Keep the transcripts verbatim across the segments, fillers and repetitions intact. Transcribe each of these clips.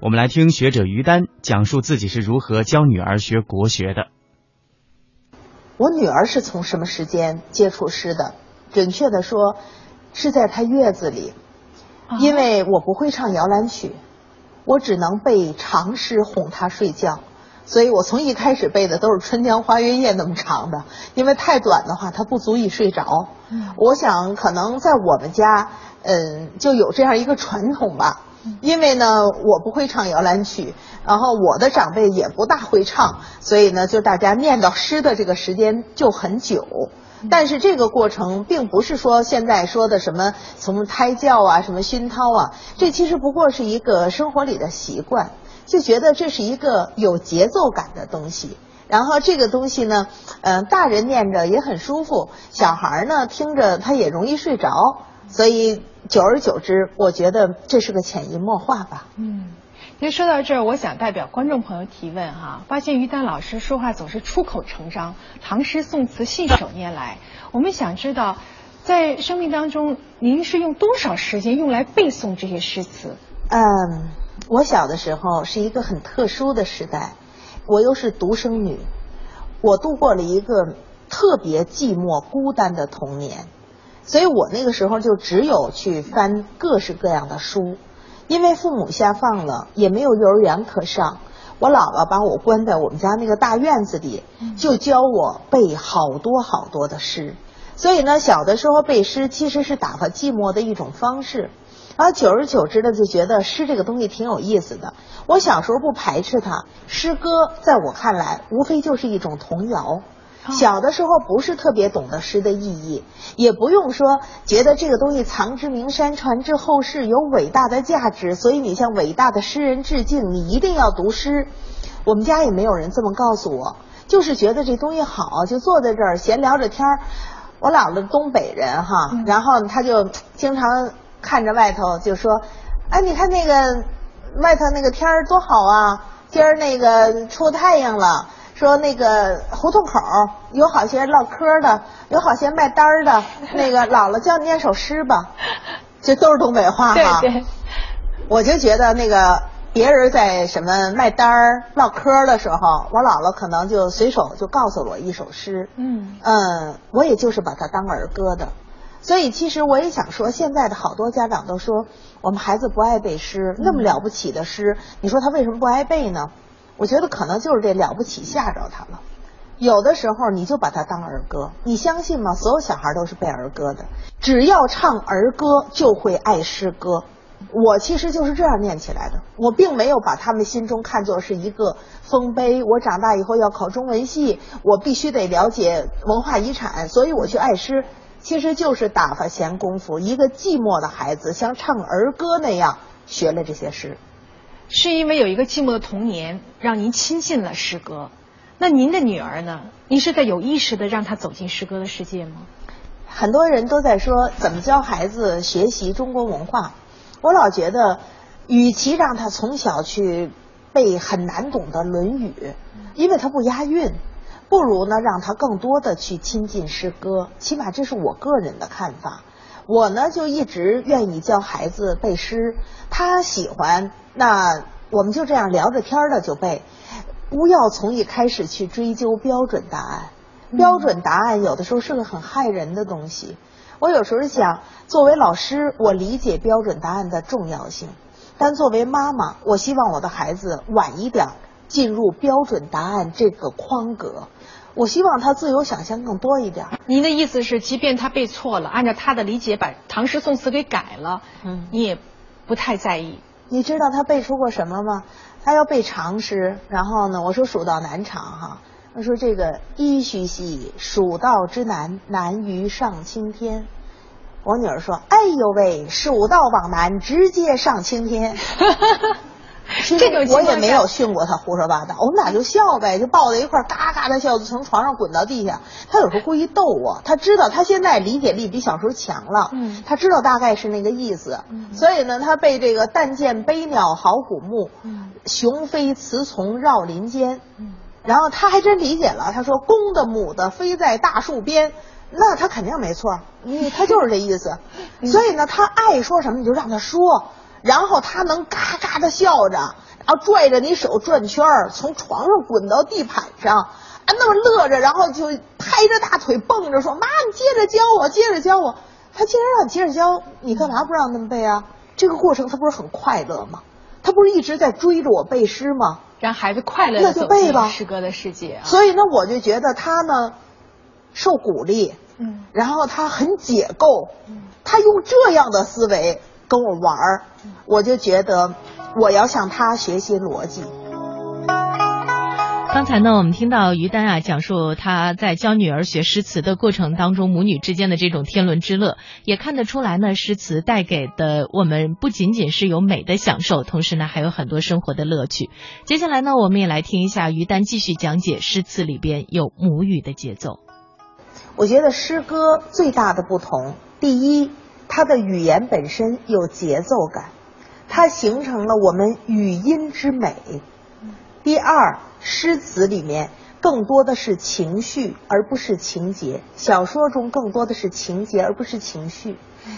我们来听学者于丹讲述自己是如何教女儿学国学的。我女儿是从什么时间接触诗的？准确的说，是在她月子里，因为我不会唱摇篮曲，我只能背长诗哄她睡觉，所以我从一开始背的都是《春江花月夜》那么长的，因为太短的话她不足以睡着。嗯、我想可能在我们家，嗯，就有这样一个传统吧。因为呢，我不会唱摇篮曲，然后我的长辈也不大会唱，所以呢，就大家念到诗的这个时间就很久。但是这个过程并不是说现在说的什么从胎教啊、什么熏陶啊，这其实不过是一个生活里的习惯，就觉得这是一个有节奏感的东西。然后这个东西呢，嗯、呃，大人念着也很舒服，小孩呢听着他也容易睡着，所以。久而久之，我觉得这是个潜移默化吧。嗯，其实说到这儿，我想代表观众朋友提问哈、啊，发现于丹老师说话总是出口成章，唐诗宋词信手拈来。我们想知道，在生命当中，您是用多少时间用来背诵这些诗词？嗯，我小的时候是一个很特殊的时代，我又是独生女，我度过了一个特别寂寞孤单的童年。所以我那个时候就只有去翻各式各样的书，因为父母下放了，也没有幼儿园可上。我姥姥把我关在我们家那个大院子里，就教我背好多好多的诗。所以呢，小的时候背诗其实是打发寂寞的一种方式。然后久而久之的就觉得诗这个东西挺有意思的。我小时候不排斥它，诗歌在我看来无非就是一种童谣。小的时候不是特别懂得诗的意义，也不用说觉得这个东西藏之名山传之后世有伟大的价值，所以你向伟大的诗人致敬，你一定要读诗。我们家也没有人这么告诉我，就是觉得这东西好，就坐在这儿闲聊着天儿。我姥姥东北人哈、嗯、然后他就经常看着外头就说，哎，你看那个外头那个天儿多好啊，今儿那个出太阳了，说那个胡同口有好些唠嗑的，有好些卖单的，那个姥姥教你念首诗吧，这都是东北话哈。对对，我就觉得那个别人在什么卖单唠嗑的时候，我姥姥可能就随手就告诉我一首诗。嗯嗯，我也就是把它当儿歌的。所以其实我也想说，现在的好多家长都说我们孩子不爱背诗，那么了不起的诗，你说他为什么不爱背呢？我觉得可能就是这了不起吓着他了。有的时候你就把它当儿歌，你相信吗？所有小孩都是背儿歌的，只要唱儿歌就会爱诗歌。我其实就是这样念起来的，我并没有把他们心中看作是一个丰碑，我长大以后要考中文系，我必须得了解文化遗产，所以我去爱诗，其实就是打发闲工夫，一个寂寞的孩子像唱儿歌那样学了这些诗。是因为有一个寂寞的童年，让您亲近了诗歌。那您的女儿呢？您是在有意识的让她走进诗歌的世界吗？很多人都在说怎么教孩子学习中国文化，我老觉得与其让她从小去背很难懂的《论语》，因为它不押韵，不如呢让她更多的去亲近诗歌，起码这是我个人的看法。我呢就一直愿意教孩子背诗，他喜欢那我们就这样聊着天的就背，不要从一开始去追究标准答案。标准答案有的时候是个很害人的东西。我有时候想，作为老师我理解标准答案的重要性，但作为妈妈我希望我的孩子晚一点进入标准答案这个框格，我希望他自由想象更多一点。您的意思是即便他背错了，按照他的理解把唐诗宋词给改了，嗯，你也不太在意。你知道他背出过什么吗？他要背长诗，然后呢我说蜀道难长哈，他说这个噫吁兮蜀道之难，难于上青天。我女儿说，哎呦喂，蜀道往南直接上青天。其实我也没有训过他胡说八道，我们俩就笑呗，就抱在一块儿嘎嘎的笑，就从床上滚到地下。他有时候故意逗我，他知道他现在理解力比小时候强了，嗯，他知道大概是那个意思，嗯，所以呢他被这个但见悲鸟号古木，嗯，雄飞雌从绕林间，嗯，然后他还真理解了，他说公的母的飞在大树边，那他肯定没错，嗯，他就是这意思，嗯，所以呢他爱说什么你就让他说，然后他能嘎嘎的笑着，后拽着你手转圈儿，从床上滚到地板上，啊，那么乐着，然后就拍着大腿蹦着说：“妈，你接着教我，接着教我。”他既然让你接着教，你干嘛不让他们背啊？这个过程他不是很快乐吗？他不是一直在追着我背诗吗？让孩子快乐地走进诗歌的世界啊。所以呢，我就觉得他呢受鼓励，嗯，然后他很解构，嗯，他用这样的思维跟我玩儿，嗯，我就觉得我要向他学习逻辑。刚才呢，我们听到于丹啊讲述他在教女儿学诗词的过程当中，母女之间的这种天伦之乐，也看得出来呢，诗词带给的我们不仅仅是有美的享受，同时呢，还有很多生活的乐趣。接下来呢，我们也来听一下于丹继续讲解诗词里边有母语的节奏。我觉得诗歌最大的不同，第一，它的语言本身有节奏感，它形成了我们语音之美。第二，诗词里面更多的是情绪而不是情节，小说中更多的是情节而不是情绪。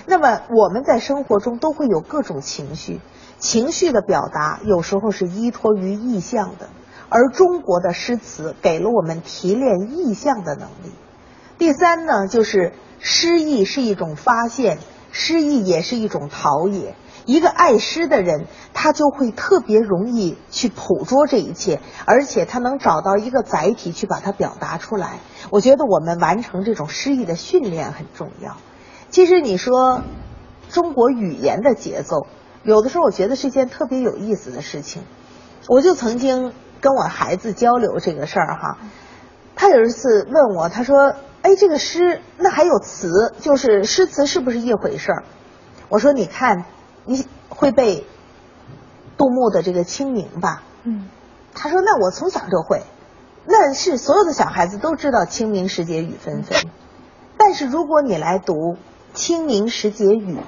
那么我们在生活中都会有各种情绪，情绪的表达有时候是依托于意象的，而中国的诗词给了我们提炼意象的能力。第三呢，就是诗意是一种发现，诗意也是一种陶冶。一个爱诗的人，他就会特别容易去捕捉这一切，而且他能找到一个载体去把它表达出来。我觉得我们完成这种诗意的训练很重要。其实你说中国语言的节奏，有的时候我觉得是一件特别有意思的事情。我就曾经跟我孩子交流这个事儿哈，他有一次问我，他说：“哎，这个诗那还有词，就是诗词是不是一回事儿？”我说：“你看。”你会背杜牧的这个《清明》吧？嗯，他说：“那我从小就会，那是所有的小孩子都知道‘清明时节雨纷纷’，但是如果你来读‘清明时节雨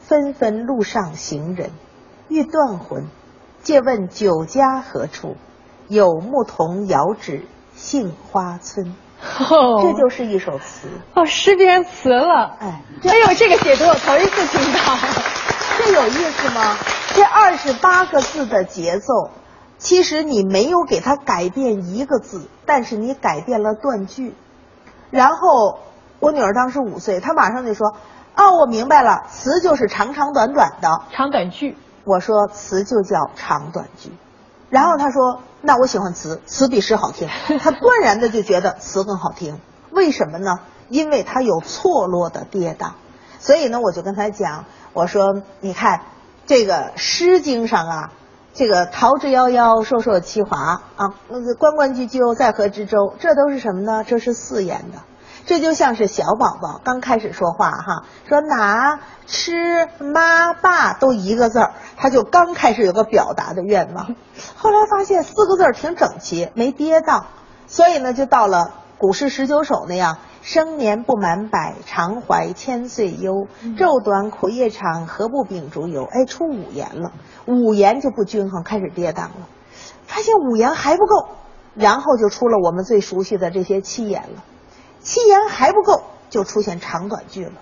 纷纷路上行人欲断魂，借问酒家何处？有牧童遥指杏花村’。”哦，这就是一首词哦，诗变词了。哎，哎呦，这个解读我头一次听到。这有意思吗？这二十八个字的节奏，其实你没有给它改变一个字，但是你改变了断句。然后我女儿当时五岁，她马上就说：“哦，我明白了，词就是长长短短的长短句。”我说：“词就叫长短句。”然后她说：“那我喜欢词，词比诗好听。”她断然的就觉得词更好听。为什么呢？因为它有错落的跌宕。所以呢，我就跟她讲。我说：“你看，这个《诗经》上啊，这个桃之夭夭，烁烁其华啊，那个关关雎鸠，在河之洲，这都是什么呢？这是四言的。这就像是小宝宝刚开始说话哈，说拿、吃、妈、爸都一个字儿，他就刚开始有个表达的愿望。后来发现四个字儿挺整齐，没跌宕，所以呢，就到了《古诗十九首》那样。”生年不满百，常怀千岁忧。昼短苦夜长，何不秉烛游？哎，出五言了，五言就不均衡，开始跌宕了。发现五言还不够，然后就出了我们最熟悉的这些七言了。七言还不够，就出现长短句了。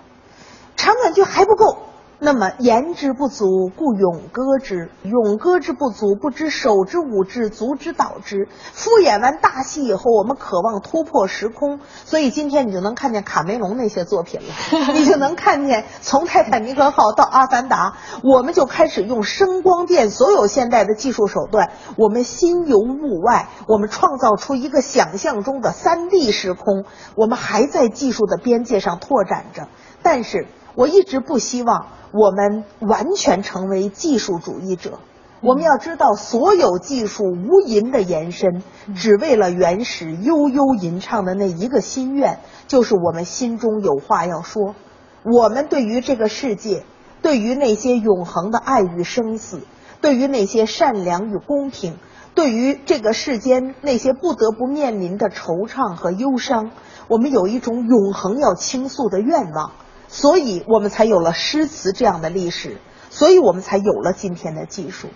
长短句还不够，那么言之不足，故咏歌之；咏歌之不足，不知手之舞之，足之蹈之。敷衍完大戏以后，我们渴望突破时空，所以今天你就能看见卡梅隆那些作品了，你就能看见从泰坦尼克号到阿凡达，我们就开始用声光电所有现代的技术手段，我们心游物外，我们创造出一个想象中的 三 D 时空，我们还在技术的边界上拓展着。但是我一直不希望我们完全成为技术主义者，我们要知道所有技术无垠的延伸，只为了原始悠悠吟唱的那一个心愿，就是我们心中有话要说，我们对于这个世界，对于那些永恒的爱与生死，对于那些善良与公平，对于这个世间那些不得不面临的惆怅和忧伤，我们有一种永恒要倾诉的愿望，所以我们才有了诗词这样的历史，所以我们才有了今天的技术。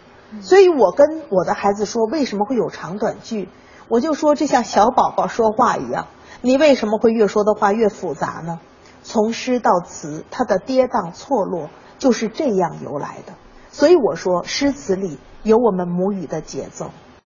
所以我跟我的孩子说，为什么会有长短句？我就说这像小宝宝说话一样，你为什么会越说的话越复杂呢？从诗到词，它的跌宕错落就是这样由来的。所以我说，诗词里有我们母语的节奏。